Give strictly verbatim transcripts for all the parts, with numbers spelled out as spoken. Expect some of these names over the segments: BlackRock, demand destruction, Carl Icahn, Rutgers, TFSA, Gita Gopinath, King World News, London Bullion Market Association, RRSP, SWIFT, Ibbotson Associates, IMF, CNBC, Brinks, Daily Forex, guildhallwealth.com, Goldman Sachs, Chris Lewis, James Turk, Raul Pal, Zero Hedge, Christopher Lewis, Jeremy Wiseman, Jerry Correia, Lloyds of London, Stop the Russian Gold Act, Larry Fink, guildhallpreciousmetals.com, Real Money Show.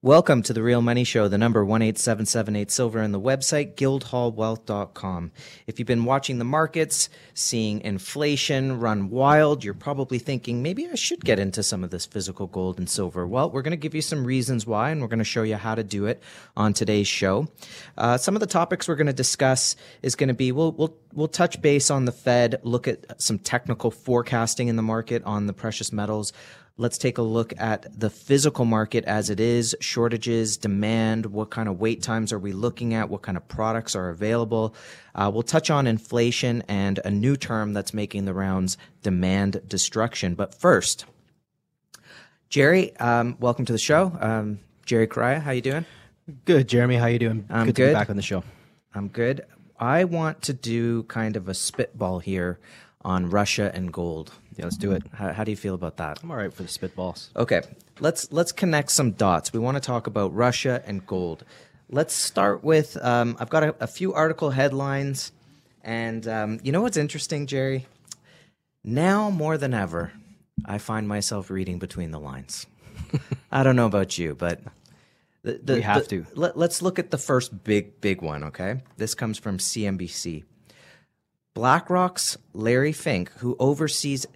Welcome to the Real Money Show, the number one eight seven seven eight silver and the website guildhall wealth dot com. If you've been watching the markets, seeing inflation run wild, you're probably thinking, maybe I should get into some of this physical gold and silver. Well, we're going to give you some reasons why, and we're going to show you how to do it on today's show. Uh, some of the topics we're going to discuss is going to be, we'll, we'll, we'll touch base on the Fed, look at some technical forecasting in the market on the precious metals. Let's take a look at the physical market as it is, shortages, demand, what kind of wait times are we looking at, what kind of products are available. Uh, we'll touch on inflation and a new term that's making the rounds, demand destruction. But first, Jerry, um, welcome to the show. Um, Jerry Correia, how you doing? Good, Jeremy. How you doing? I'm good. Good to be back on the show. I'm good. I want to do kind of a spitball here on Russia and gold. Yeah, let's do it. How, how do you feel about that? I'm all right for the spitballs. Okay, let's let's connect some dots. We want to talk about Russia and gold. Let's start with, um, I've got a, a few article headlines, and um, you know what's interesting, Jerry? Now more than ever, I find myself reading between the lines. I don't know about you, but... The, the, we have the, to. Let, let's look at the first big, big one, okay? This comes from C N B C. BlackRock's Larry Fink, who oversees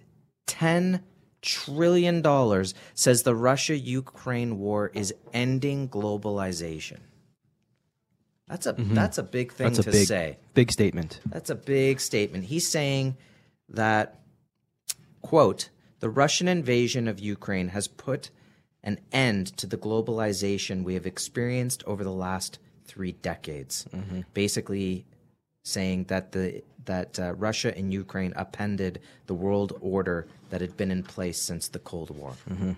ten trillion dollars, says the Russia-Ukraine war is ending globalization. That's a mm-hmm. that's a big thing that's to a big, say. Big statement. That's a big statement. He's saying that, quote, the Russian invasion of Ukraine has put an end to the globalization we have experienced over the last three decades. Mm-hmm. Basically saying that the that uh, Russia and Ukraine upended the world order that had been in place since the Cold War. Mm-hmm.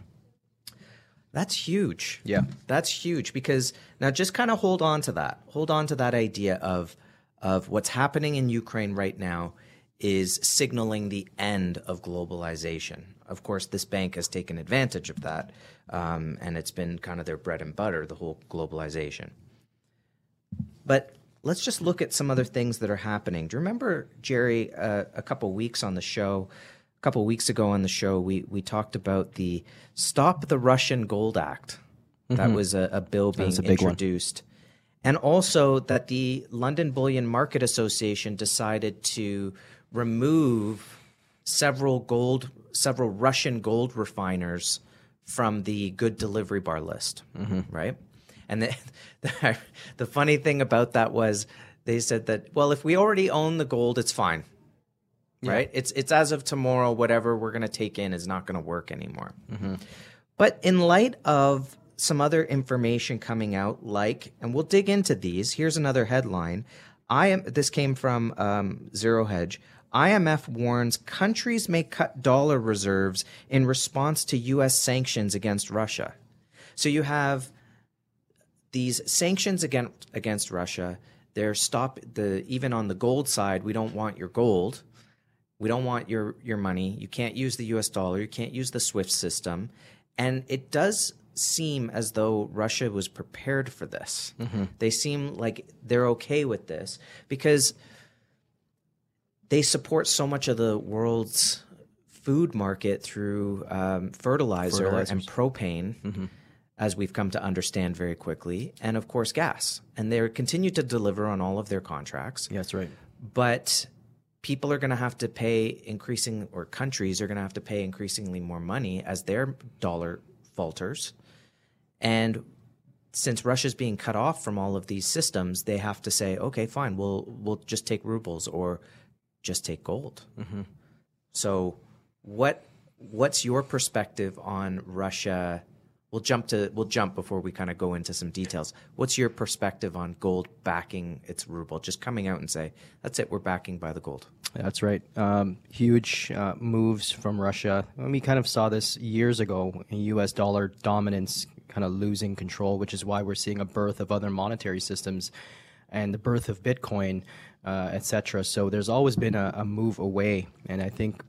That's huge. Yeah. That's huge because now just kind of hold on to that. Hold on to that idea of of what's happening in Ukraine right now is signaling the end of globalization. Of course, this bank has taken advantage of that, um, and it's been kind of their bread and butter, the whole globalization. But let's just look at some other things that are happening. Do you remember, Jerry, uh, a couple weeks on the show, a couple weeks ago on the show, we we talked about the Stop the Russian Gold Act. Mm-hmm. That was a, a bill being a introduced. One. And also that the London Bullion Market Association decided to remove several gold, several Russian gold refiners from the good delivery bar list, mm-hmm. right? And the, the, the funny thing about that was they said that, well, if we already own the gold, it's fine, yeah. right? It's it's as of tomorrow, whatever we're going to take in is not going to work anymore. Mm-hmm. But in light of some other information coming out, like, and we'll dig into these. Here's another headline. I am. This came from um, Zero Hedge. I M F warns countries may cut dollar reserves in response to U S sanctions against Russia. So you have these sanctions against against Russia, they're stop the even on the gold side, we don't want your gold. We don't want your, your money. You can't use the U S dollar. You can't use the SWIFT system. And it does seem as though Russia was prepared for this. Mm-hmm. They seem like they're okay with this because they support so much of the world's food market through um, fertilizer and propane. Mm-hmm. as we've come to understand very quickly, and of course gas. And they continue to deliver on all of their contracts. Yeah, that's right. But people are going to have to pay increasing, or countries are going to have to pay increasingly more money as their dollar falters. And since Russia's being cut off from all of these systems, they have to say, okay, fine, we'll we'll just take rubles or just take gold. Mm-hmm. So what what's your perspective on Russia? We'll jump to we'll jump before we kind of go into some details. What's your perspective on gold backing its ruble? Just coming out and say, that's it, we're backing by the gold. Yeah, that's right. Um, huge uh, moves from Russia. And we kind of saw this years ago in U S dollar dominance kind of losing control, which is why we're seeing a birth of other monetary systems and the birth of Bitcoin, uh, et cetera. So there's always been a, a move away. And I think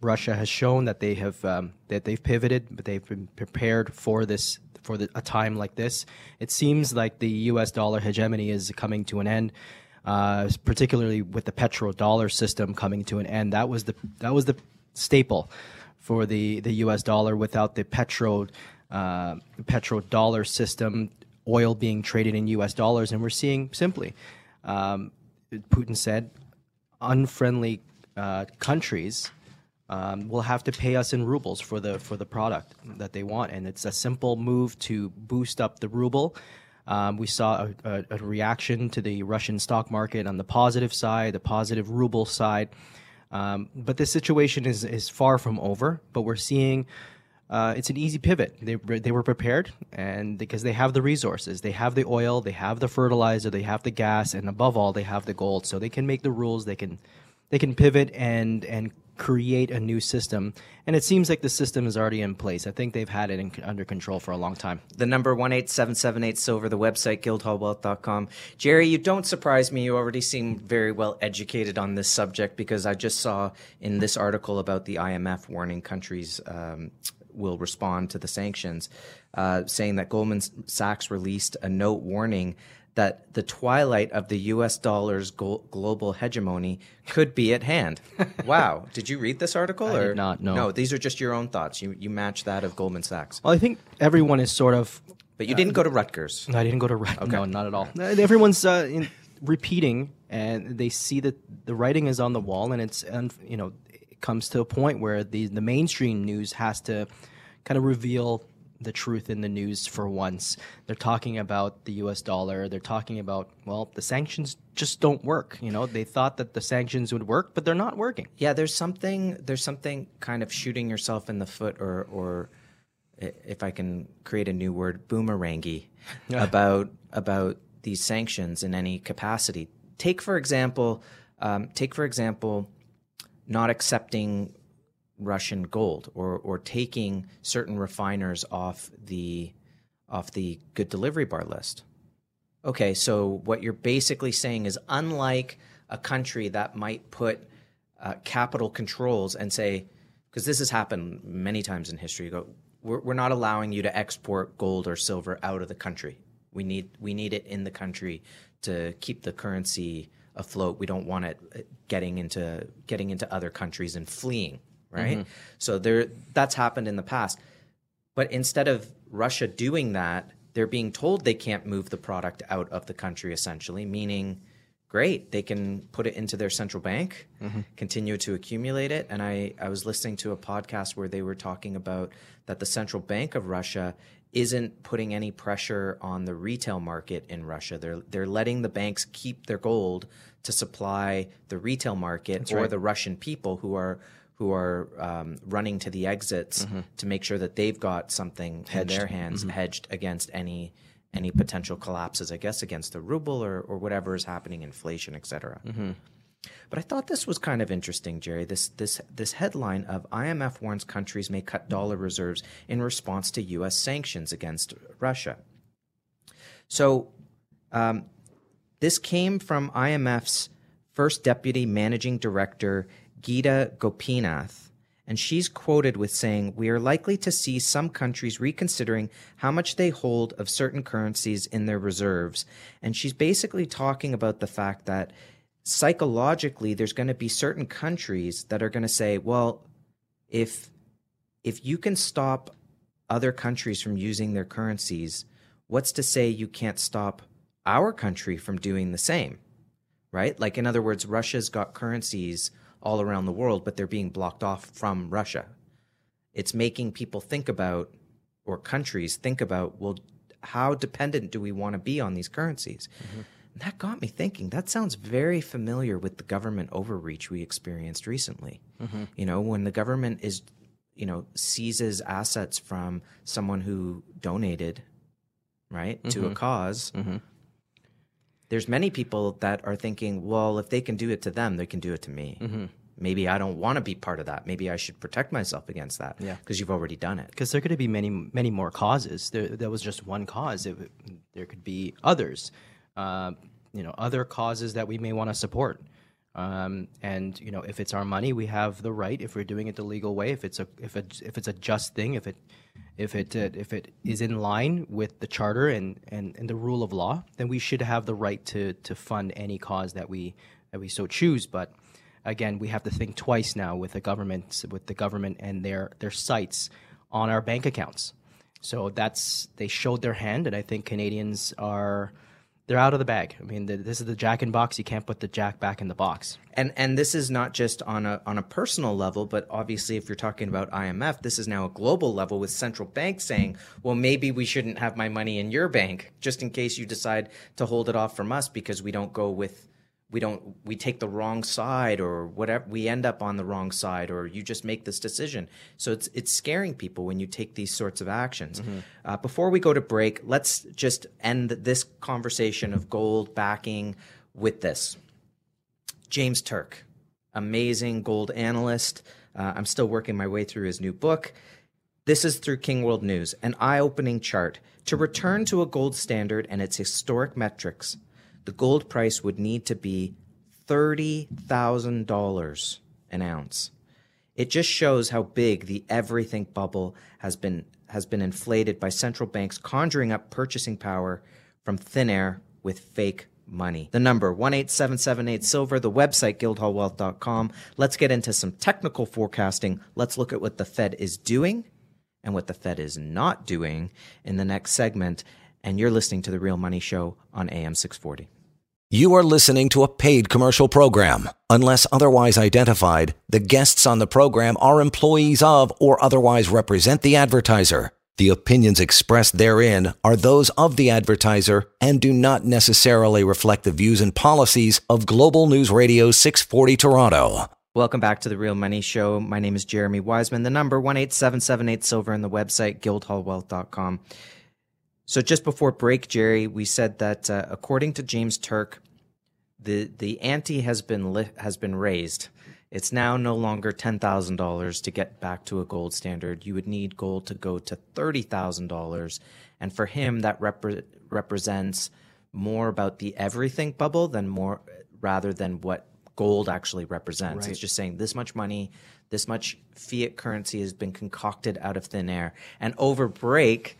Russia has shown that they have um, that they've pivoted, but they've been prepared for this for the, a time like this. It seems like the U S dollar hegemony is coming to an end, uh, particularly with the petrodollar system coming to an end. That was the that was the staple for the the U S dollar. Without the petro uh, petrodollar system, oil being traded in U S dollars, and we're seeing simply, um, Putin said, unfriendly uh, countries Um, will have to pay us in rubles for the for the product that they want, and it's a simple move to boost up the ruble. Um, we saw a, a, a reaction to the Russian stock market on the positive side, the positive ruble side. Um, but this situation is is far from over. But we're seeing uh, it's an easy pivot. They they were prepared, and because they have the resources, they have the oil, they have the fertilizer, they have the gas, and above all, they have the gold. So they can make the rules. They can they can pivot and and. create a new system, and it seems like the system is already in place. I think they've had it in, under control for a long time. The number one eight seven seven eight silver, the website guildhall wealth dot com. Jerry, you don't surprise me. You already seem very well educated on this subject, because I just saw in this article about the I M F warning countries um, will respond to the sanctions, uh, saying that Goldman Sachs released a note warning that the twilight of the U S dollar's global hegemony could be at hand. Wow. Did you read this article? I or? did not, no. No, these are just your own thoughts. You you match that of Goldman Sachs. Well, I think everyone is sort of... But you uh, didn't go to Rutgers. No, I didn't go to Rutgers. Okay. No, not at all. Everyone's uh, in, repeating, and they see that the writing is on the wall, and it's you know it comes to a point where the, the mainstream news has to kind of reveal the truth in the news for once. They're talking about the U S dollar. They're talking about, well, the sanctions just don't work. You know, they thought that the sanctions would work, but they're not working. Yeah, there's something there's something kind of shooting yourself in the foot, or or if I can create a new word, boomerangy, yeah. about about these sanctions in any capacity. Take for example, um, take for example, not accepting Russian gold, or or taking certain refiners off the off the good delivery bar list. Okay, so what you're basically saying is, unlike a country that might put uh, capital controls and say, because this has happened many times in history, you go, we're, we're not allowing you to export gold or silver out of the country. We need we need it in the country to keep the currency afloat. We don't want it getting into getting into other countries and fleeing. Right? Mm-hmm. So there, that's happened in the past. But instead of Russia doing that, they're being told they can't move the product out of the country, essentially, meaning, great, they can put it into their central bank, mm-hmm. continue to accumulate it. And I, I was listening to a podcast where they were talking about that the central bank of Russia isn't putting any pressure on the retail market in Russia. They're they're letting the banks keep their gold to supply the retail market, that's or right. the Russian people who are who are um, running to the exits mm-hmm. to make sure that they've got something hedged in their hands, mm-hmm. hedged against any any potential collapses, I guess, against the ruble or, or whatever is happening, inflation, et cetera. Mm-hmm. But I thought this was kind of interesting, Jerry, this, this, this headline of I M F warns countries may cut dollar reserves in response to U S sanctions against Russia. So um, this came from I M F's first deputy managing director, Gita Gopinath, and she's quoted with saying, "We are likely to see some countries reconsidering how much they hold of certain currencies in their reserves." And she's basically talking about the fact that psychologically there's going to be certain countries that are going to say, well, if if you can stop other countries from using their currencies, what's to say you can't stop our country from doing the same, right? Like, in other words, Russia's got currencies all around the world, but they're being blocked off from Russia. It's making people think about, or countries think about, well, how dependent do we want to be on these currencies? Mm-hmm. And that got me thinking, that sounds very familiar with the government overreach we experienced recently. Mm-hmm. You know, when the government is, you know, seizes assets from someone who donated, right, mm-hmm. to a cause, mm-hmm. there's many people that are thinking, well, if they can do it to them, they can do it to me. Mm-hmm. Maybe I don't want to be part of that. Maybe I should protect myself against that, because yeah. you've already done it. Because there could be many, many more causes. There, there was just one cause. It, there could be others, uh, you know, other causes that we may want to support. Um, and, you know, if it's our money, we have the right, if we're doing it the legal way, if it's a, if it, if it's a just thing, if it, if it, uh, if it is in line with the charter and, and, and the rule of law, then we should have the right to, to fund any cause that we, that we so choose. But again, we have to think twice now with the government, with the government and their, their sights on our bank accounts. So that's, they showed their hand, and I think Canadians are, they're out of the bag. I mean, the, this is the jack in box. You can't put the jack back in the box. And and this is not just on a on a personal level, but obviously if you're talking about I M F, this is now a global level with central banks saying, well, maybe we shouldn't have my money in your bank just in case you decide to hold it off from us because we don't go with we don't we take the wrong side or whatever, we end up on the wrong side, or you just make this decision. So it's it's scaring people when you take these sorts of actions. Mm-hmm. Uh, before we go to break, let's just end this conversation of gold backing with this. James Turk, amazing gold analyst. Uh, I'm still working my way through his new book. This is through King World News, an eye-opening chart. To return to a gold standard and its historic metrics, the gold price would need to be thirty thousand dollars an ounce. It just shows how big the everything bubble has been has been inflated by central banks conjuring up purchasing power from thin air with fake money. The number, one eight seven seven eight silver, the website, guildhall wealth dot com. Let's get into some technical forecasting. Let's look at what the Fed is doing and what the Fed is not doing in the next segment. And you're listening to The Real Money Show on A M six forty. You are listening to a paid commercial program. Unless otherwise identified, the guests on the program are employees of or otherwise represent the advertiser. The opinions expressed therein are those of the advertiser and do not necessarily reflect the views and policies of Global News Radio six forty Toronto. Welcome back to The Real Money Show. My name is Jeremy Wiseman. The number, one eight seven seven eight silver, and the website, guildhall wealth dot com. So just before break, Jerry, we said that uh, according to James Turk, the the ante has been li- has been raised. It's now no longer ten thousand dollars to get back to a gold standard. You would need gold to go to thirty thousand dollars. And for him, that repre- represents more about the everything bubble than more rather than what gold actually represents. Right. It's just saying this much money, this much fiat currency has been concocted out of thin air. And over break,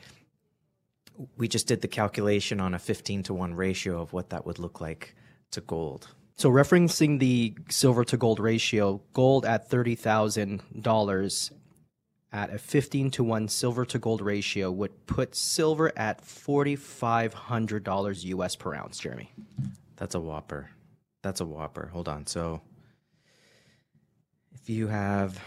we just did the calculation on a fifteen to one ratio of what that would look like to gold. So referencing the silver to gold ratio, gold at thirty thousand dollars at a fifteen to one silver to gold ratio would put silver at forty-five hundred dollars U S per ounce, Jeremy. That's a whopper. That's a whopper. Hold on. So if you have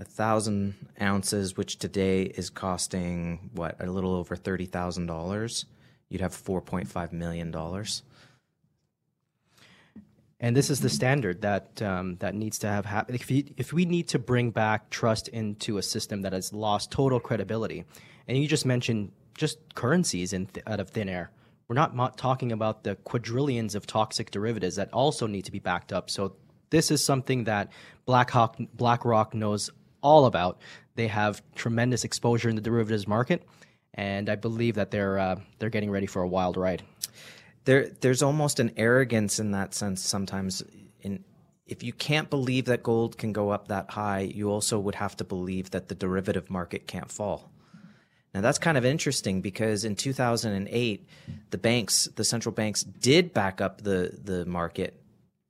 A thousand ounces, which today is costing, what, a little over thirty thousand dollars, you'd have four point five million dollars. And this is the standard that um, that needs to have happen. If, if we need to bring back trust into a system that has lost total credibility, and you just mentioned just currencies in th- out of thin air, we're not mo- talking about the quadrillions of toxic derivatives that also need to be backed up. So this is something that BlackRock, BlackRock knows all about. They have tremendous exposure in the derivatives market, and I believe that they're uh, they're getting ready for a wild ride. There, there's almost an arrogance in that sense sometimes. In if you can't believe that gold can go up that high, you also would have to believe that the derivative market can't fall. Now that's kind of interesting because in two thousand eight, the banks, the central banks, did back up the the market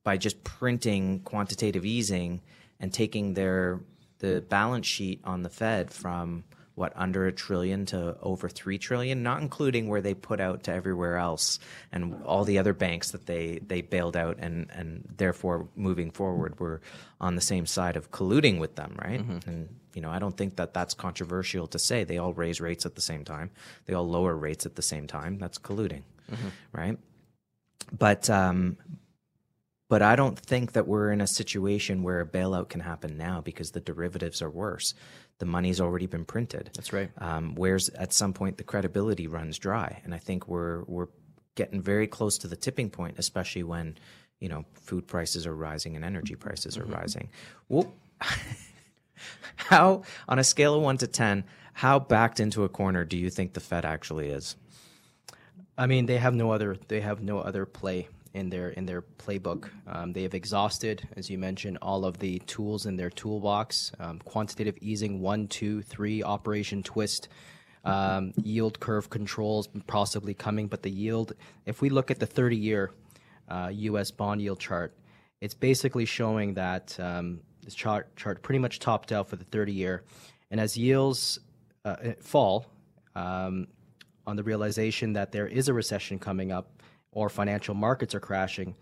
by just printing quantitative easing and taking their the balance sheet on the Fed from, what, under a trillion to over three trillion, not including where they put out to everywhere else and all the other banks that they, they bailed out and, and therefore moving forward were on the same side of colluding with them, right? Mm-hmm. And, you know, I don't think that that's controversial to say. They all raise rates at the same time. They all lower rates at the same time. That's colluding, mm-hmm. right? But um, but I don't think that we're in a situation where a bailout can happen now because the derivatives are worse. The money's already been printed. That's right. Um, whereas at some point the credibility runs dry, and I think we're we're getting very close to the tipping point, especially when you know food prices are rising and energy prices are mm-hmm. rising. Well, how on a scale of one to ten, how backed into a corner do you think the Fed actually is? I mean, they have no other they have no other play in their in their playbook. Um, they have exhausted, as you mentioned, all of the tools in their toolbox. Um, quantitative easing, one, two, three, Operation Twist, um, yield curve controls possibly coming. But the yield, if we look at the thirty-year uh, U S bond yield chart, it's basically showing that um, this chart chart pretty much topped out for the thirty-year. And as yields uh, fall, um, on the realization that there is a recession coming up or financial markets are crashing,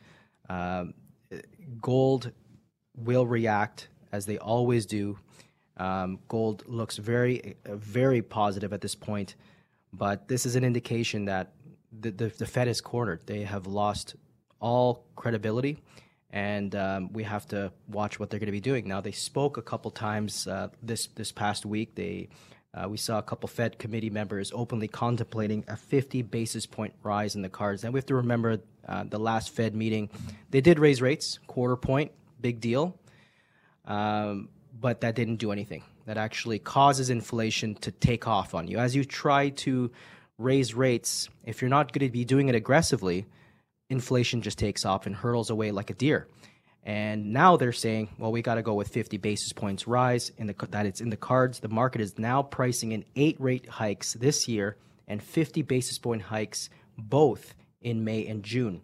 um, gold will react as they always do. Um, gold looks very, very positive at this point, but this is an indication that the, the, the Fed is cornered. They have lost all credibility, and um, we have to watch what they're going to be doing. Now, they spoke a couple times uh, this, this past week. They Uh, we saw a couple Fed committee members openly contemplating a fifty basis point rise in the cards. And we have to remember uh, the last Fed meeting, they did raise rates, quarter point, big deal. Um, but that didn't do anything. That actually causes inflation to take off on you. As you try to raise rates, if you're not going to be doing it aggressively, inflation just takes off and hurtles away like a deer. And now they're saying, well, we got to go with fifty basis points rise, in the, that it's in the cards. The market is now pricing in eight rate hikes this year and fifty basis point hikes both in May and June.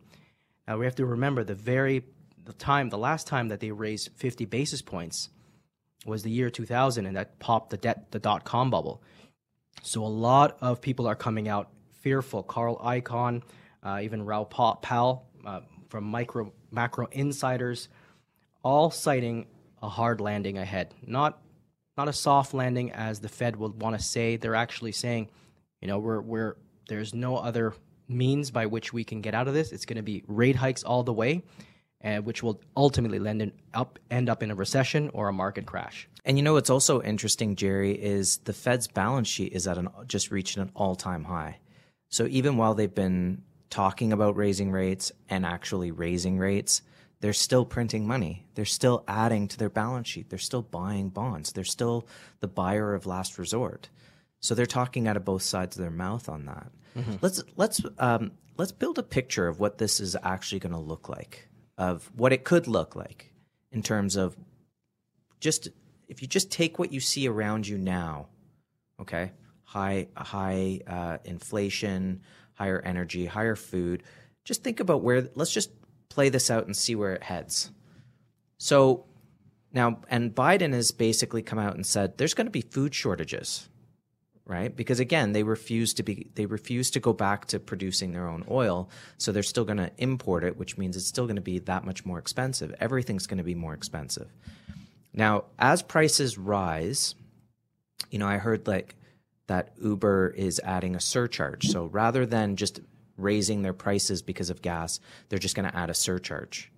Now, we have to remember the very the time, the last time that they raised fifty basis points was the year two thousand, and that popped the, debt, the dot-com bubble. So a lot of people are coming out fearful. Carl Icahn, uh, even Raul Pal, uh, from micro macro insiders, all citing a hard landing ahead, not not a soft landing as the Fed would want to say. They're actually saying, you know, we're we're there's no other means by which we can get out of this. It's going to be rate hikes all the way, and uh, which will ultimately lend an up end up in a recession or a market crash. And you know what's also interesting, Jerry, is the Fed's balance sheet is at an just reached an all-time high. So even while they've been talking about raising rates and actually raising rates, they're still printing money. They're still adding to their balance sheet. They're still buying bonds. They're still the buyer of last resort. So they're talking out of both sides of their mouth on that. Mm-hmm. Let's let's um, let's build a picture of what this is actually going to look like, of what it could look like in terms of just if you just take what you see around you now, okay, high high uh, inflation, higher energy, higher food. Just think about where, let's just play this out and see where it heads. So now, and Biden has basically come out and said there's going to be food shortages, right? Because again, they refuse to be, they refuse to go back to producing their own oil. So they're still going to import it, which means it's still going to be that much more expensive. Everything's going to be more expensive. Now, as prices rise, you know, I heard like, that Uber is adding a surcharge. So rather than just raising their prices because of gas, they're just going to add a surcharge.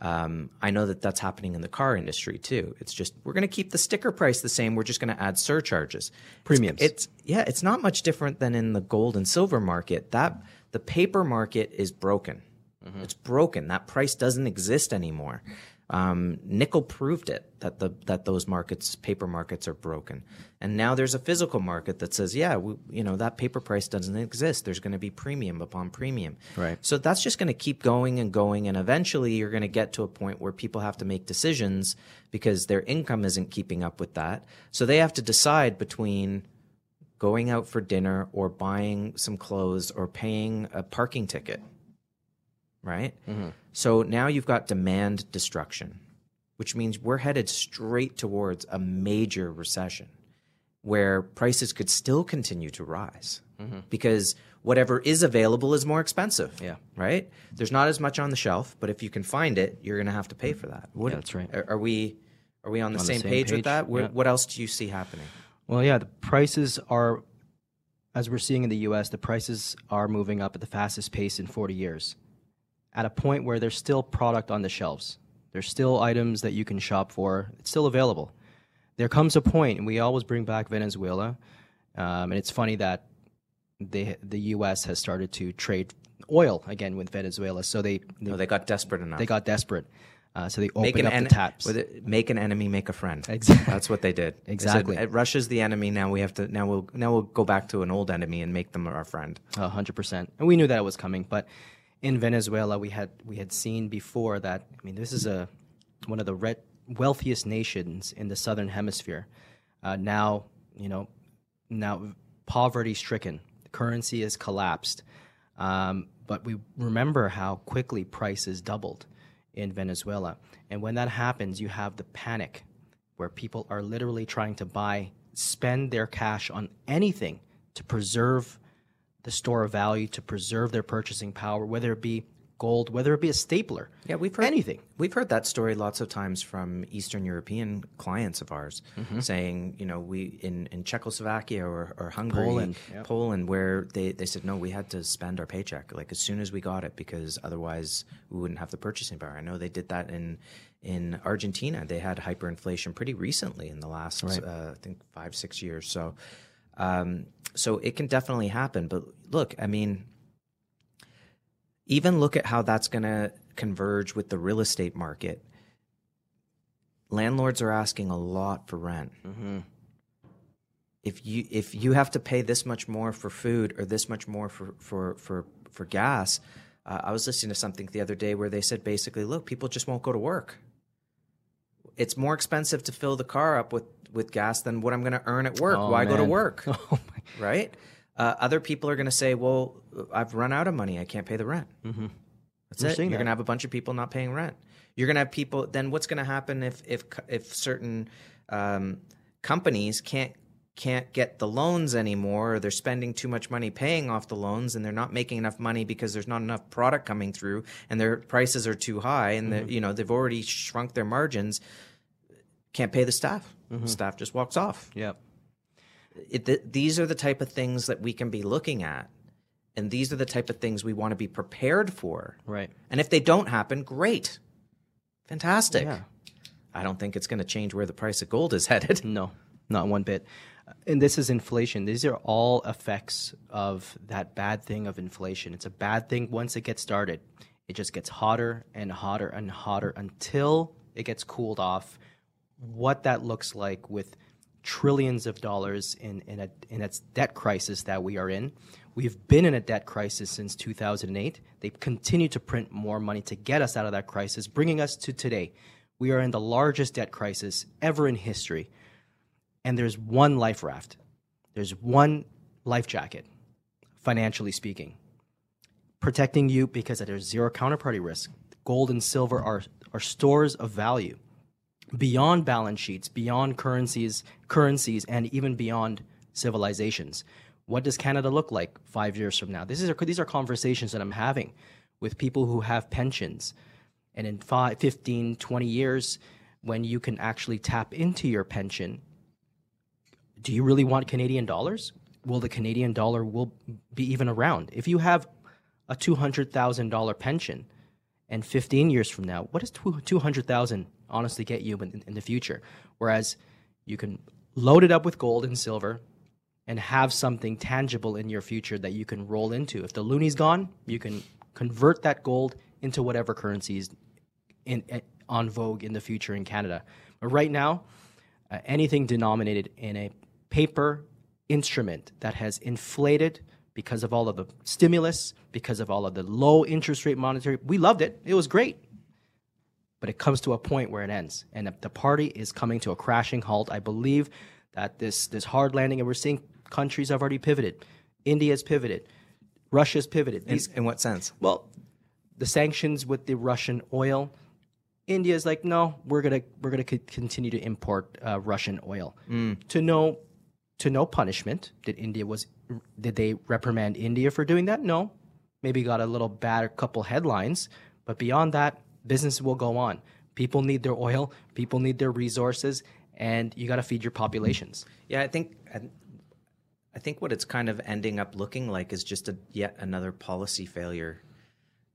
Um, I know that that's happening in the car industry too. It's just, we're going to keep the sticker price the same. We're just going to add surcharges. Premiums. It's, it's yeah, it's not much different than in the gold and silver market. That the paper market is broken. Mm-hmm. It's broken. That price doesn't exist anymore. Um, nickel proved it, that the that those markets, paper markets, are broken, and now there's a physical market that says, yeah, we, you know, that paper price doesn't exist. There's going to be premium upon premium, right? So that's just going to keep going and going, and eventually you're going to get to a point where people have to make decisions because their income isn't keeping up with that, so they have to decide between going out for dinner or buying some clothes or paying a parking ticket. Right? Mm-hmm. So now you've got demand destruction, which means we're headed straight towards a major recession where prices could still continue to rise mm-hmm. because whatever is available is more expensive. Yeah. Right? There's not as much on the shelf, but if you can find it, you're going to have to pay for that. What, yeah, that's right. Are, are we are we on the, on same, the same page, page with that? Yeah. What else do you see happening? Well, yeah, the prices are, as we're seeing in the U S, the prices are moving up at the fastest pace in forty years. At a point where there's still product on the shelves. There's still items that you can shop for. It's still available. There comes a point, and we always bring back Venezuela, um, and it's funny that they, the U S has started to trade oil again with Venezuela. So they, they, oh, they got desperate enough. They got desperate. Uh, so they opened up en- the taps. With it, make an enemy, make a friend. Exactly. That's what they did. Exactly. They said, Russia's the enemy. Now we have to. Now we'll. Now we'll go back to an old enemy and make them our friend. A hundred percent. And we knew that it was coming, but in Venezuela, we had we had seen before that. I mean, this is a one of the red, wealthiest nations in the southern hemisphere. Uh, now, you know, now poverty-stricken, the currency has collapsed. Um, but we remember how quickly prices doubled in Venezuela, and when that happens, you have the panic, where people are literally trying to buy, spend their cash on anything to preserve the store of value, to preserve their purchasing power, whether it be gold, whether it be a stapler, yeah, we've heard, anything. We've heard that story lots of times from Eastern European clients of ours, mm-hmm. saying, you know, we in, in Czechoslovakia or, or Hungary, Poland, yep. Poland, where they, they said, no, we had to spend our paycheck, like as soon as we got it, because otherwise we wouldn't have the purchasing power. I know they did that in in Argentina. They had hyperinflation pretty recently in the last, right. uh, I think, five, six years. So, um, so it can definitely happen. But look, I mean, even look at how that's going to converge with the real estate market. Landlords are asking a lot for rent. Mm-hmm. If you if you have to pay this much more for food or this much more for for for, for gas, uh, I was listening to something the other day where they said basically, look, people just won't go to work. It's more expensive to fill the car up with, with gas than what I'm going to earn at work. Oh, Why man. go to work? Oh, my. Right? Uh, other people are going to say, well, I've run out of money. I can't pay the rent. Mm-hmm. That's We're it. You're that. going to have a bunch of people not paying rent. You're going to have people – then what's going to happen if if if certain um, companies can't can't get the loans anymore, or they're spending too much money paying off the loans and they're not making enough money because there's not enough product coming through and their prices are too high and mm-hmm. you know, they've already shrunk their margins, can't pay the staff. Mm-hmm. The staff just walks off. Yep. It, th- these are the type of things that we can be looking at, and these are the type of things we want to be prepared for. Right. And if they don't happen, great. Fantastic. Yeah. I don't think it's going to change where the price of gold is headed. No, not one bit. And this is inflation. These are all effects of that bad thing of inflation. It's a bad thing once it gets started. It just gets hotter and hotter and hotter until it gets cooled off. What that looks like with trillions of dollars in in a in its debt crisis that we are in. We've been in a debt crisis since two thousand eight. They've continued to print more money to get us out of that crisis, bringing us to today. We are in the largest debt crisis ever in history. And there's one life raft. There's one life jacket, financially speaking, protecting you because there's zero counterparty risk. Gold and silver are are stores of value, beyond balance sheets, beyond currencies, currencies, and even beyond civilizations. What does Canada look like five years from now? This is, these are conversations that I'm having with people who have pensions. And in five, fifteen, twenty years, when you can actually tap into your pension, do you really want Canadian dollars? Will the Canadian dollar will be even around? If you have a two hundred thousand dollars pension, and fifteen years from now, what does two hundred thousand dollars honestly get you in, in the future? Whereas you can load it up with gold and silver and have something tangible in your future that you can roll into. If the loonie's gone, you can convert that gold into whatever currency is in, in, on vogue in the future in Canada. But right now, uh, anything denominated in a paper instrument that has inflated because of all of the stimulus, because of all of the low interest rate monetary, we loved it. It was great. But it comes to a point where it ends, and the party is coming to a crashing halt. I believe that this this hard landing, and we're seeing countries have already pivoted. India's pivoted. Russia's pivoted. In, These, in what sense? Well, the sanctions with the Russian oil. India's like, no, we're gonna we're gonna co- continue to import uh, Russian oil. Mm. To no to no punishment. Did India was did they reprimand India for doing that? No. Maybe got a little bad, a couple headlines, but beyond that, business will go on. People need their oil. People need their resources, and you got to feed your populations. Yeah, I think I think what it's kind of ending up looking like is just a, yet another policy failure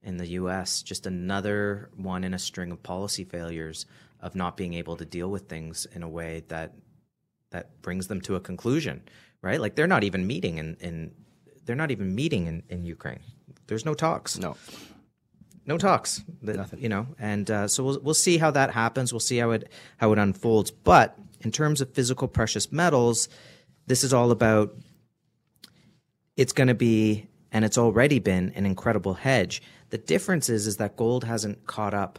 in the U S. Just another one in a string of policy failures of not being able to deal with things in a way that that brings them to a conclusion. Right? Like they're not even meeting in, in they're not even meeting in, in Ukraine. There's no talks. No. No talks, Nothing. you know, and uh, so we'll we'll see how that happens. We'll see how it how it unfolds. But in terms of physical precious metals, this is all about. It's going to be and it's already been an incredible hedge. The difference is, is that gold hasn't caught up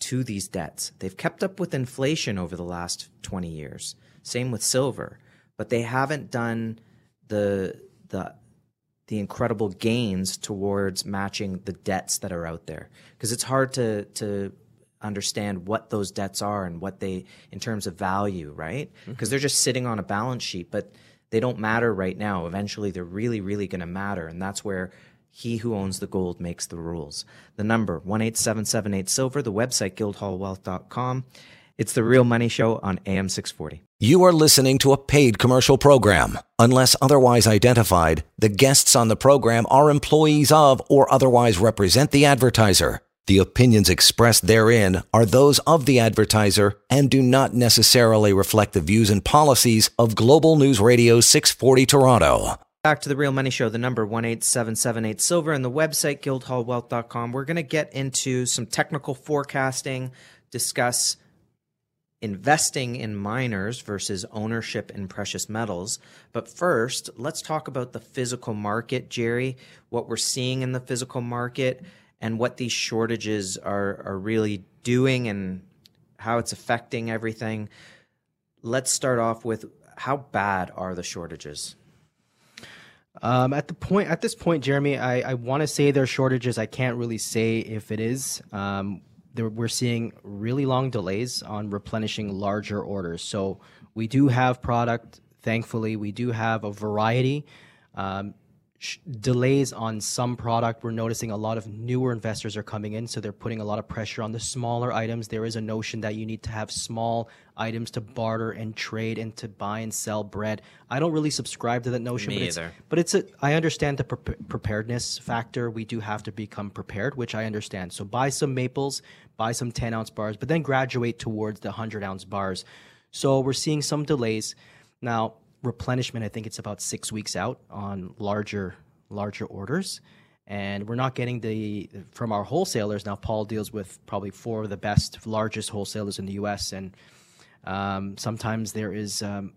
to these debts. They've kept up with inflation over the last twenty years. Same with silver, but they haven't done the the the incredible gains towards matching the debts that are out there, because it's hard to to understand what those debts are and what they in terms of value, right? Because mm-hmm. they're just sitting on a balance sheet, but they don't matter right now. Eventually, they're really, really going to matter, and that's where he who owns the gold makes the rules. The number, one eight seven seven eight silver, the website, guildhall wealth dot com. It's The Real Money Show on A M six forty. You are listening to a paid commercial program. Unless otherwise identified, the guests on the program are employees of or otherwise represent the advertiser. The opinions expressed therein are those of the advertiser and do not necessarily reflect the views and policies of Global News Radio six forty Toronto. Back to The Real Money Show, the number one eight seven seven eight silver, and the website, guildhall wealth dot com. We're going to get into some technical forecasting, discuss investing in miners versus ownership in precious metals. But first, let's talk about the physical market, Jerry, what we're seeing in the physical market and what these shortages are, are really doing and how it's affecting everything. Let's start off with, how bad are the shortages? Um, at the point, at this point, Jeremy, I, I want to say there are shortages. I can't really say if it is. Um, We're seeing really long delays on replenishing larger orders. So we do have product, thankfully. We do have a variety. Um, sh- delays on some product. We're noticing a lot of newer investors are coming in, so they're putting a lot of pressure on the smaller items. There is a notion that you need to have small items to barter and trade and to buy and sell bread. I don't really subscribe to that notion. Me but either. It's, but it's a, I understand the pre- preparedness factor. We do have to become prepared, which I understand. So buy some maples, buy some ten-ounce bars, but then graduate towards the one hundred-ounce bars. So we're seeing some delays. Now, replenishment, I think it's about six weeks out on larger larger orders. And we're not getting the from our wholesalers. Now, Paul deals with probably four of the best, largest wholesalers in the U S, and um, sometimes there is um,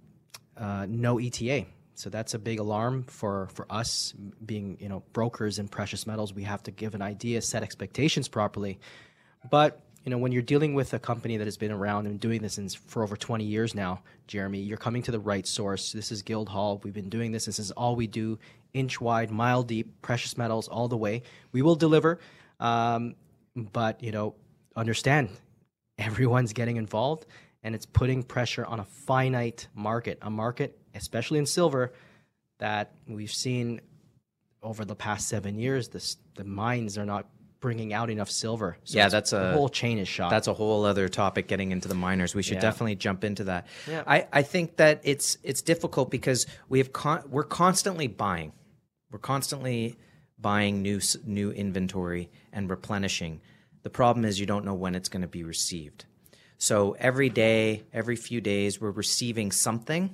uh, no E T A. So that's a big alarm for, for us being, you know, brokers in precious metals. We have to give an idea, set expectations properly. But, you know, when you're dealing with a company that has been around and doing this since, for over twenty years now, Jeremy, you're coming to the right source. This is Guildhall. We've been doing this. This is all we do, inch wide, mile deep, precious metals all the way. We will deliver, um, but, you know, understand everyone's getting involved, and it's putting pressure on a finite market, a market, especially in silver, that we've seen over the past seven years. This, the mines are not bringing out enough silver. So yeah, that's a whole chain is shot. That's a whole other topic, getting into the miners. We should yeah. definitely jump into that. Yeah. I, I think that it's it's difficult because we have con- we're constantly buying. We're constantly buying new new inventory and replenishing. The problem is you don't know when it's going to be received. So every day, every few days, we're receiving something,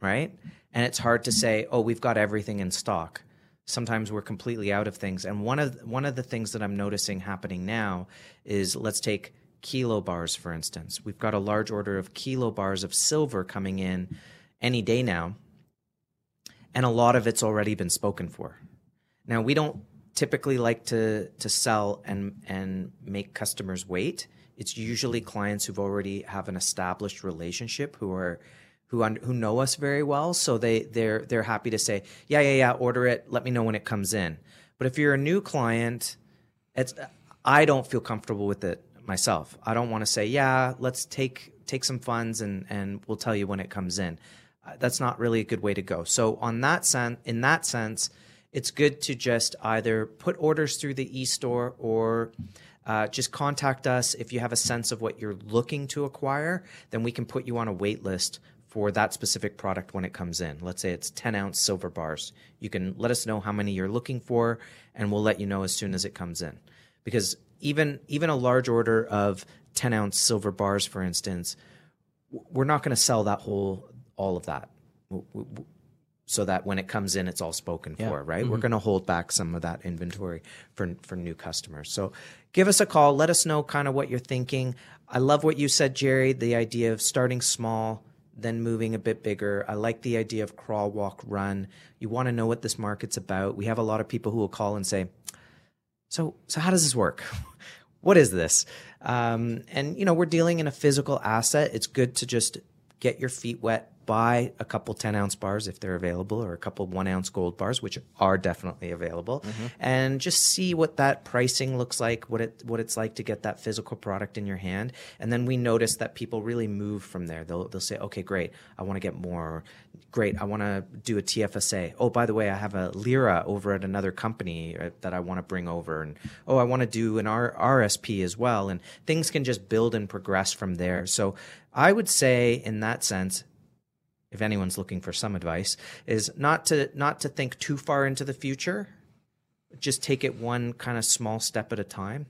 right? And it's hard to say, oh, we've got everything in stock. Sometimes we're completely out of things. And one of one of the things that I'm noticing happening now is, let's take kilo bars, for instance. We've got a large order of kilo bars of silver coming in any day now, and a lot of it's already been spoken for. Now, we don't typically like to to sell and and make customers wait. It's usually clients who've already have an established relationship who are Who, who know us very well, so they, they're they're happy to say, yeah, yeah, yeah, order it, let me know when it comes in. But if you're a new client, it's I don't feel comfortable with it myself. I don't want to say, yeah, let's take take some funds and, and we'll tell you when it comes in. Uh, that's not really a good way to go. So on that sen- in that sense, it's good to just either put orders through the e-store or Uh, just contact us. If you have a sense of what you're looking to acquire, then we can put you on a wait list for that specific product when it comes in. Let's say it's ten-ounce silver bars. You can let us know how many you're looking for, and we'll let you know as soon as it comes in. Because even even a large order of ten-ounce silver bars, for instance, we're not going to sell that whole all of that, so that when it comes in, it's all spoken yeah. for, right? Mm-hmm. We're going to hold back some of that inventory for for new customers. So give us a call. Let us know kind of what you're thinking. I love what you said, Jerry, the idea of starting small, then moving a bit bigger. I like the idea of crawl, walk, run. You want to know what this market's about. We have a lot of people who will call and say, so, so how does this work? What is this? Um, and, you know, we're dealing in a physical asset. It's good to just get your feet wet, buy a couple ten-ounce bars if they're available, or a couple one-ounce gold bars, which are definitely available, mm-hmm. and just see what that pricing looks like, what it what it's like to get that physical product in your hand. And then we notice that people really move from there. They'll they'll say, okay, great, I want to get more. Or, great, I want to do a T F S A. Oh, by the way, I have a lira over at another company that I want to bring over. And oh, I want to do an R- RSP as well. And things can just build and progress from there. So I would say in that sense, if anyone's looking for some advice, is not to not to think too far into the future. Just take it one kind of small step at a time.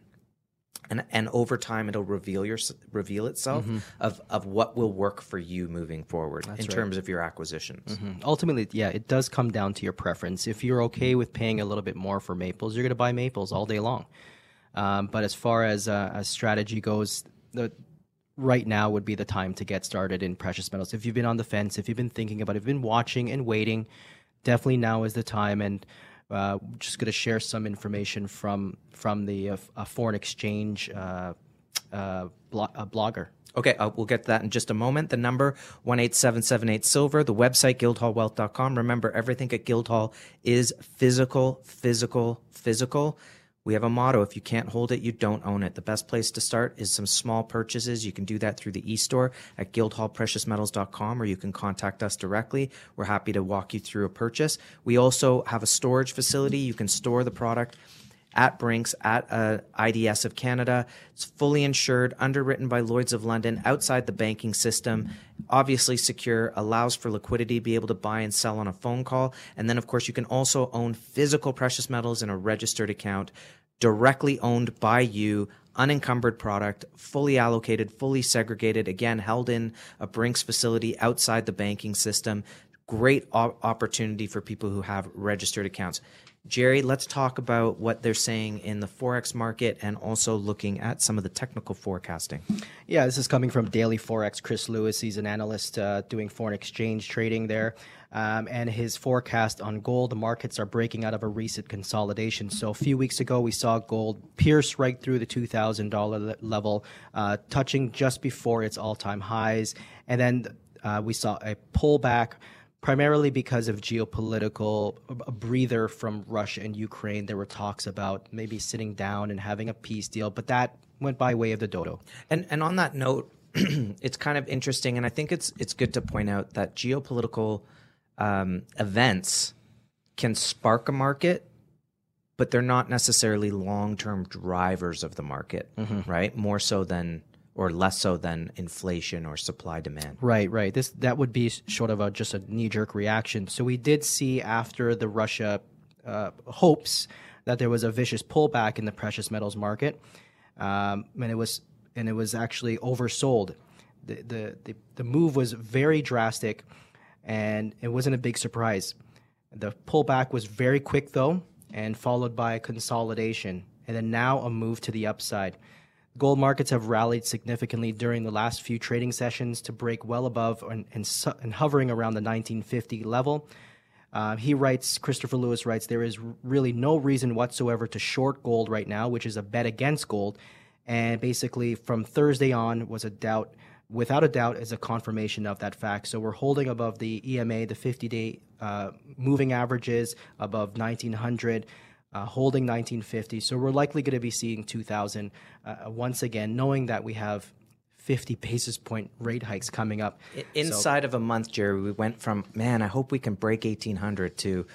And and over time, it'll reveal your reveal itself mm-hmm. of, of what will work for you moving forward That's in right. terms of your acquisitions. Mm-hmm. Ultimately, yeah, it does come down to your preference. If you're okay with paying a little bit more for maples, you're going to buy maples all day long. Um, but as far as, uh, as strategy goes, the right now would be the time to get started in precious metals. If you've been on the fence, if you've been thinking about it, if you've been watching and waiting, definitely now is the time. And uh, just going to share some information from from the uh, a foreign exchange uh, uh, blo- a blogger. Okay, uh, we'll get to that in just a moment. The number, one eight seven seven eight silver. The website, guildhall wealth dot com. Remember, everything at Guildhall is physical, physical, physical. We have a motto, if you can't hold it, you don't own it. The best place to start is some small purchases. You can do that through the e-store at guildhall precious metals dot com, or you can contact us directly. We're happy to walk you through a purchase. We also have a storage facility. You can store the product at Brinks, at uh, I D S of Canada. It's fully insured, underwritten by Lloyds of London, outside the banking system, obviously secure, allows for liquidity, be able to buy and sell on a phone call. And then, of course, you can also own physical precious metals in a registered account, directly owned by you, unencumbered product, fully allocated, fully segregated, again, held in a Brinks facility outside the banking system. Great o- opportunity for people who have registered accounts. Jerry, let's talk about what they're saying in the Forex market and also looking at some of the technical forecasting. Yeah, this is coming from Daily Forex. Chris Lewis, he's an analyst uh, doing foreign exchange trading there. Um, and his forecast on gold, the markets are breaking out of a recent consolidation. So a few weeks ago, we saw gold pierce right through the two thousand dollars level, uh, touching just before its all-time highs. And then uh, we saw a pullback, primarily because of geopolitical, a breather from Russia and Ukraine. There were talks about maybe sitting down and having a peace deal, but that went by way of the dodo. And and on that note, it's kind of interesting, and I think it's it's good to point out that geopolitical um, events can spark a market, but they're not necessarily long-term drivers of the market, mm-hmm. right? More so than... or less so than inflation or supply demand. Right, right. This that would be sort of a, just a knee-jerk reaction. So we did see after the Russia uh, hopes that there was a vicious pullback in the precious metals market, um, and it was and it was actually oversold. The, the the the move was very drastic, and it wasn't a big surprise. The pullback was very quick though, and followed by a consolidation, and then now a move to the upside. Gold markets have rallied significantly during the last few trading sessions to break well above and, and, su- and hovering around the nineteen fifty level. Uh, he writes, Christopher Lewis writes, there is really no reason whatsoever to short gold right now, which is a bet against gold. And basically from Thursday on was a doubt, without a doubt, is a confirmation of that fact. So we're holding above the E M A, the fifty-day uh, moving averages, above nineteen hundred. Uh, holding nineteen fifty, so we're likely going to be seeing two thousand uh, once again, knowing that we have fifty basis point rate hikes coming up. Inside so, of a month, Jerry, we went from, man, I hope we can break eighteen hundred to,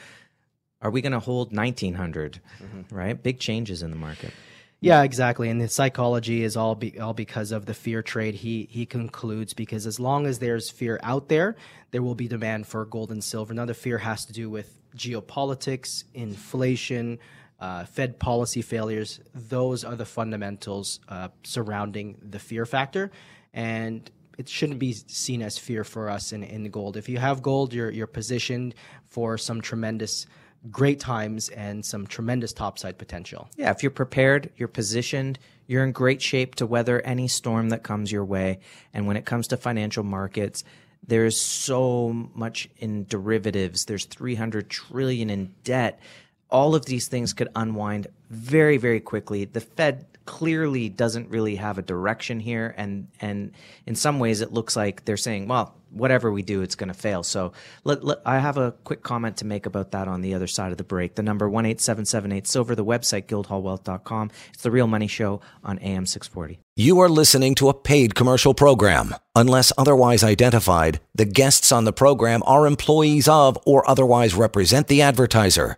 are we going to hold nineteen hundred, mm-hmm. right? Big changes in the market. Yeah, exactly. And the psychology is all be, all because of the fear trade. He he concludes, because as long as there's fear out there, there will be demand for gold and silver. Now, the fear has to do with geopolitics, inflation, uh, Fed policy failures. Those are the fundamentals uh, surrounding the fear factor. And it shouldn't be seen as fear for us in, in gold. If you have gold, you're you're positioned for some tremendous great times and some tremendous topside potential. Yeah, if you're prepared, you're positioned, you're in great shape to weather any storm that comes your way. And when it comes to financial markets, There is so much in derivatives. There's three hundred trillion dollars in debt. All of these things could unwind very, very quickly. The Fed clearly doesn't really have a direction here. And, and in some ways, it looks like they're saying, well, whatever we do, it's going to fail. So let, let, I have a quick comment to make about that on the other side of the break. The number one eight seven seven eight silver, the website guildhall wealth dot com. It's the Real Money Show on A M six forty. You are listening to a paid commercial program. Unless otherwise identified, the guests on the program are employees of or otherwise represent the advertiser.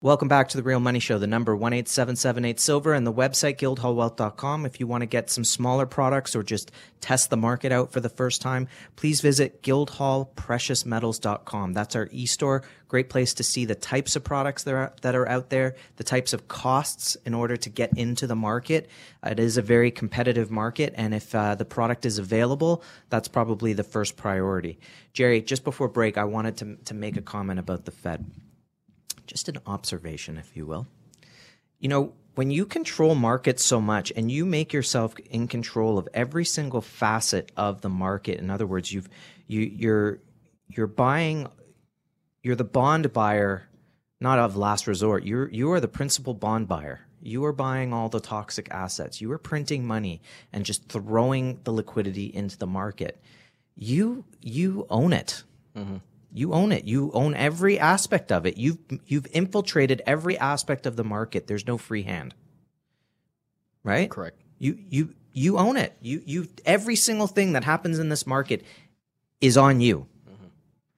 Welcome back to The Real Money Show. The number one eight seven seven eight silver and the website guildhall wealth dot com. If you want to get some smaller products or just test the market out for the first time, please visit guildhall precious metals dot com. That's our e-store. Great place to see the types of products that are, that are out there, the types of costs in order to get into the market. It is a very competitive market, and if uh, the product is available, that's probably the first priority. Jerry, just before break, I wanted to, to make a comment about the Fed. Just an observation, if you will. You know, when you control markets so much and you make yourself in control of every single facet of the market, in other words, you've you you're you're buying you're the bond buyer, not of last resort. You're you are the principal bond buyer. You are buying all the toxic assets. You are printing money and just throwing the liquidity into the market. You you own it. Mm-hmm. You own it. You own every aspect of it. You've you've infiltrated every aspect of the market. There's no free hand, right? Correct. You you you own it. You you every single thing that happens in this market is on you. Mm-hmm.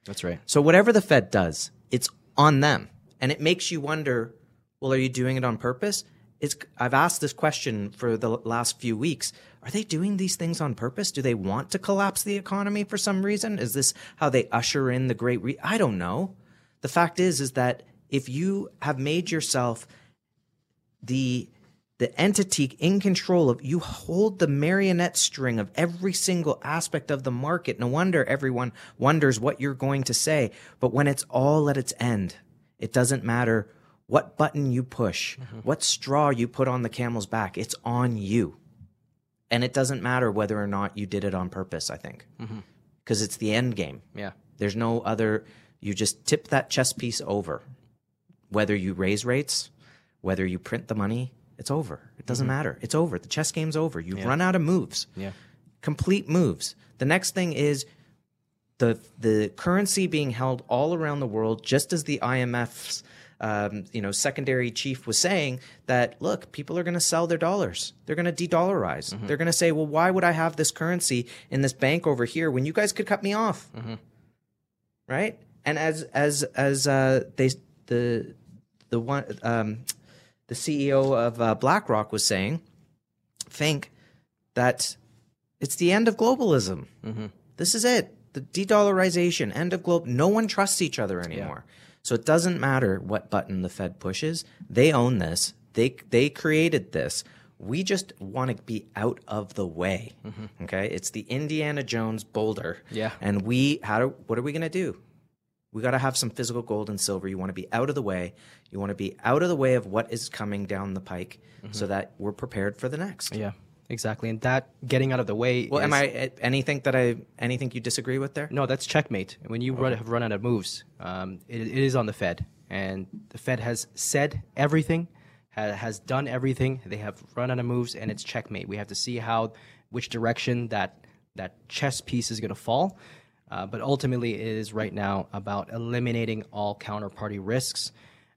That's right. So whatever the Fed does, it's on them, and it makes you wonder. Well, are you doing it on purpose? It's. I've asked this question for the last few weeks. Are they doing these things on purpose? Do they want to collapse the economy for some reason? Is this how they usher in the great re- – I don't know. The fact is is that if you have made yourself the the entity in control of – you hold the marionette string of every single aspect of the market. No wonder everyone wonders what you're going to say. But when it's all at its end, it doesn't matter what button you push, mm-hmm. what straw you put on the camel's back. It's on you. And it doesn't matter whether or not you did it on purpose, I think, because mm-hmm. it's the end game. Yeah, there's no other. You just tip that chess piece over. Whether you raise rates, whether you print the money, it's over. It doesn't mm-hmm. matter. It's over. The chess game's over. You've yeah. run out of moves. Yeah, complete moves. The next thing is the the currency being held all around the world, just as the I M F's. Um, you know, secondary chief was saying that, look, people are going to sell their dollars. They're going to de-dollarize. Mm-hmm. They're going to say, well, why would I have this currency in this bank over here when you guys could cut me off? Mm-hmm. Right? And as as as uh, they the the one um, the C E O of uh, BlackRock was saying, Fink, that it's the end of globalism. Mm-hmm. This is it. The de-dollarization, end of global. No one trusts each other anymore. Yeah. So it doesn't matter what button the Fed pushes. They own this. They they created this. We just want to be out of the way. Mm-hmm. Okay? It's the Indiana Jones boulder. Yeah. And we how do, what are we going to do? We got to have some physical gold and silver. You want to be out of the way. You want to be out of the way of what is coming down the pike mm-hmm. so that we're prepared for the next. Yeah. Exactly, and that getting out of the way. Well, is, am I anything that I anything you disagree with there? No, that's checkmate. When you okay. run, have run out of moves, um, it, it is on the Fed, and the Fed has said everything, ha, has done everything. They have run out of moves, and it's checkmate. We have to see how, which direction that that chess piece is going to fall. Uh, but ultimately, it is right now about eliminating all counterparty risks.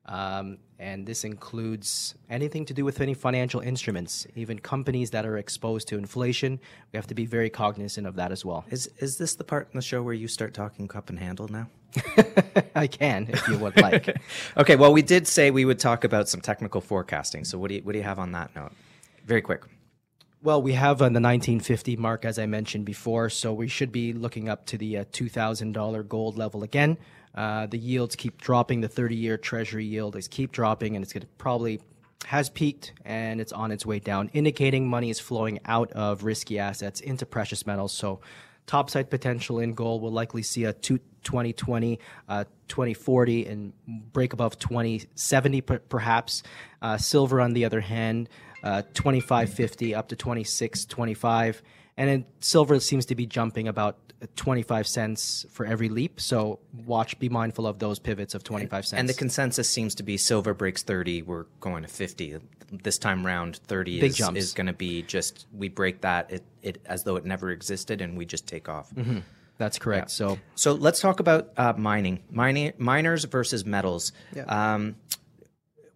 Um, and this includes anything to do with any financial instruments, even companies that are exposed to inflation. We have to be very cognizant of that as well. Is is this the part in the show where you start talking cup and handle now? I can, if you would like. Okay, well, we did say we would talk about some technical forecasting. So what do you, what do you have on that note? Very quick. Well, we have on the nineteen fifty mark, as I mentioned before, so we should be looking up to the uh, two thousand dollars gold level again. Uh, the yields keep dropping. The thirty-year Treasury yield is keep dropping, and it's going to probably has peaked, and it's on its way down, indicating money is flowing out of risky assets into precious metals. So Topside potential in gold will likely see a two twenty twenty, uh, twenty forty, and break above twenty seventy per- perhaps. Uh, silver, on the other hand, uh, twenty-five fifty up to twenty-six twenty-five. And then silver seems to be jumping about twenty-five cents for every leap. So watch, be mindful of those pivots of twenty-five cents. And the consensus seems to be silver breaks thirty. We're going to fifty. This time round, thirty Big is, is going to be just, we break that it, it as though it never existed and we just take off. Mm-hmm. That's correct. Yeah. So so let's talk about uh, mining. mining, miners versus metals. Yeah. Um,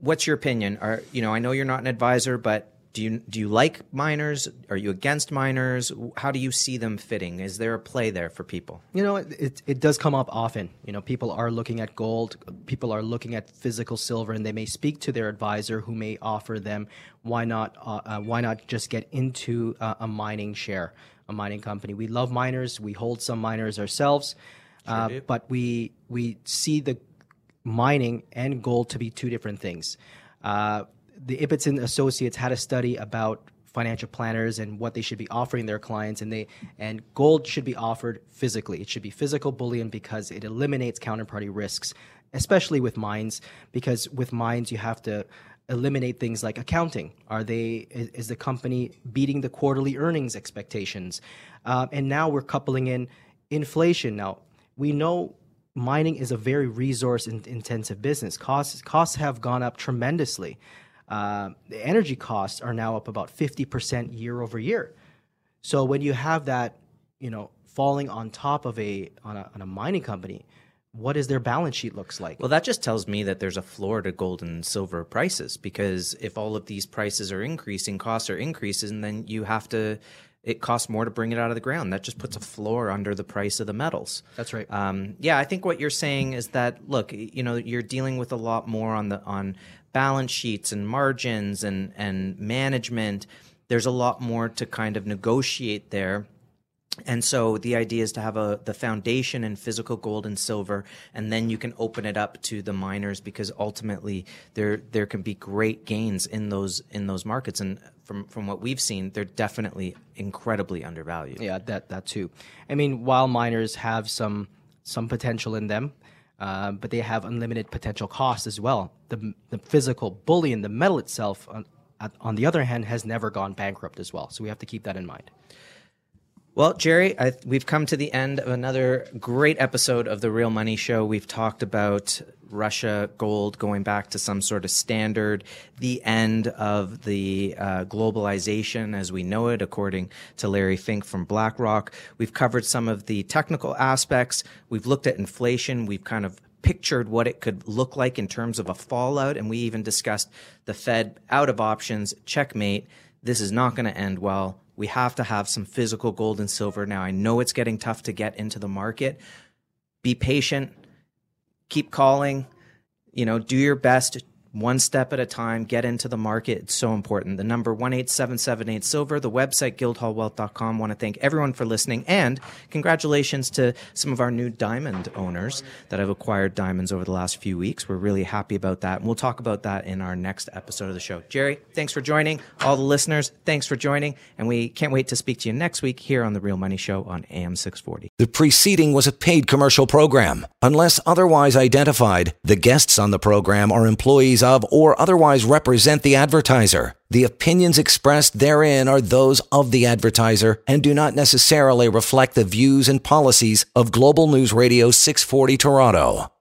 what's your opinion? Are, you know, I know you're not an advisor, but Do you do you like miners? Are you against miners? How do you see them fitting? Is there a play there for people? You know, it, it it does come up often. You know, people are looking at gold, people are looking at physical silver, and they may speak to their advisor who may offer them, why not uh, uh, why not just get into uh, a mining share, a mining company? We love miners. We hold some miners ourselves, uh, sure but we we see the mining and gold to be two different things. Uh, The Ibbotson Associates had a study about financial planners and what they should be offering their clients, and they and gold should be offered physically. It should be physical bullion because it eliminates counterparty risks, especially with mines, because with mines you have to eliminate things like accounting. Are they is, is the company beating the quarterly earnings expectations? Uh, and now we're coupling in inflation. Now, we know mining is a very resource-intensive business. Costs costs have gone up tremendously. Uh, the energy costs are now up about fifty percent year over year. So when you have that, you know, falling on top of a on a, on a mining company, what is their balance sheet looks like? Well, that just tells me that there's a floor to gold and silver prices, because if all of these prices are increasing, costs are increasing, then you have to it costs more to bring it out of the ground. That just puts a floor under the price of the metals. That's right. Um, yeah, I think what you're saying is that, look, you know, you're dealing with a lot more on the on balance sheets and margins and, and management. There's a lot more to kind of negotiate there. And so the idea is to have a the foundation in physical gold and silver, and then you can open it up to the miners, because ultimately there there can be great gains in those in those markets. And from from what we've seen, they're definitely incredibly undervalued. Yeah, that that too. I mean, while miners have some some potential in them, uh, but they have unlimited potential costs as well. The the physical bullion, the metal itself, on, on the other hand, has never gone bankrupt as well. So we have to keep that in mind. Well, Jerry, I, we've come to the end of another great episode of The Real Money Show. We've talked about Russia, gold, going back to some sort of standard, the end of the uh, globalization as we know it, according to Larry Fink from BlackRock. We've covered some of the technical aspects. We've looked at inflation. We've kind of pictured what it could look like in terms of a fallout. And we even discussed the Fed out of options, checkmate. This is not going to end well. We have to have some physical gold and silver now. I know it's getting tough to get into the market. Be patient. Keep calling. You know, do your best. One step at a time. Get into the market. It's so important. The number one eight seven seven eight silver. The website guild hall wealth dot com. Want to thank everyone for listening, and congratulations to some of our new diamond owners that have acquired diamonds over the last few weeks. We're really happy about that, and we'll talk about that in our next episode of the show. Jerry, thanks for joining. All the listeners, thanks for joining, and we can't wait to speak to you next week here on The Real Money Show on A M six forty. The preceding was a paid commercial program. Unless otherwise identified, the guests on the program are employees of or otherwise represent the advertiser. The opinions expressed therein are those of the advertiser and do not necessarily reflect the views and policies of Global News Radio six forty Toronto.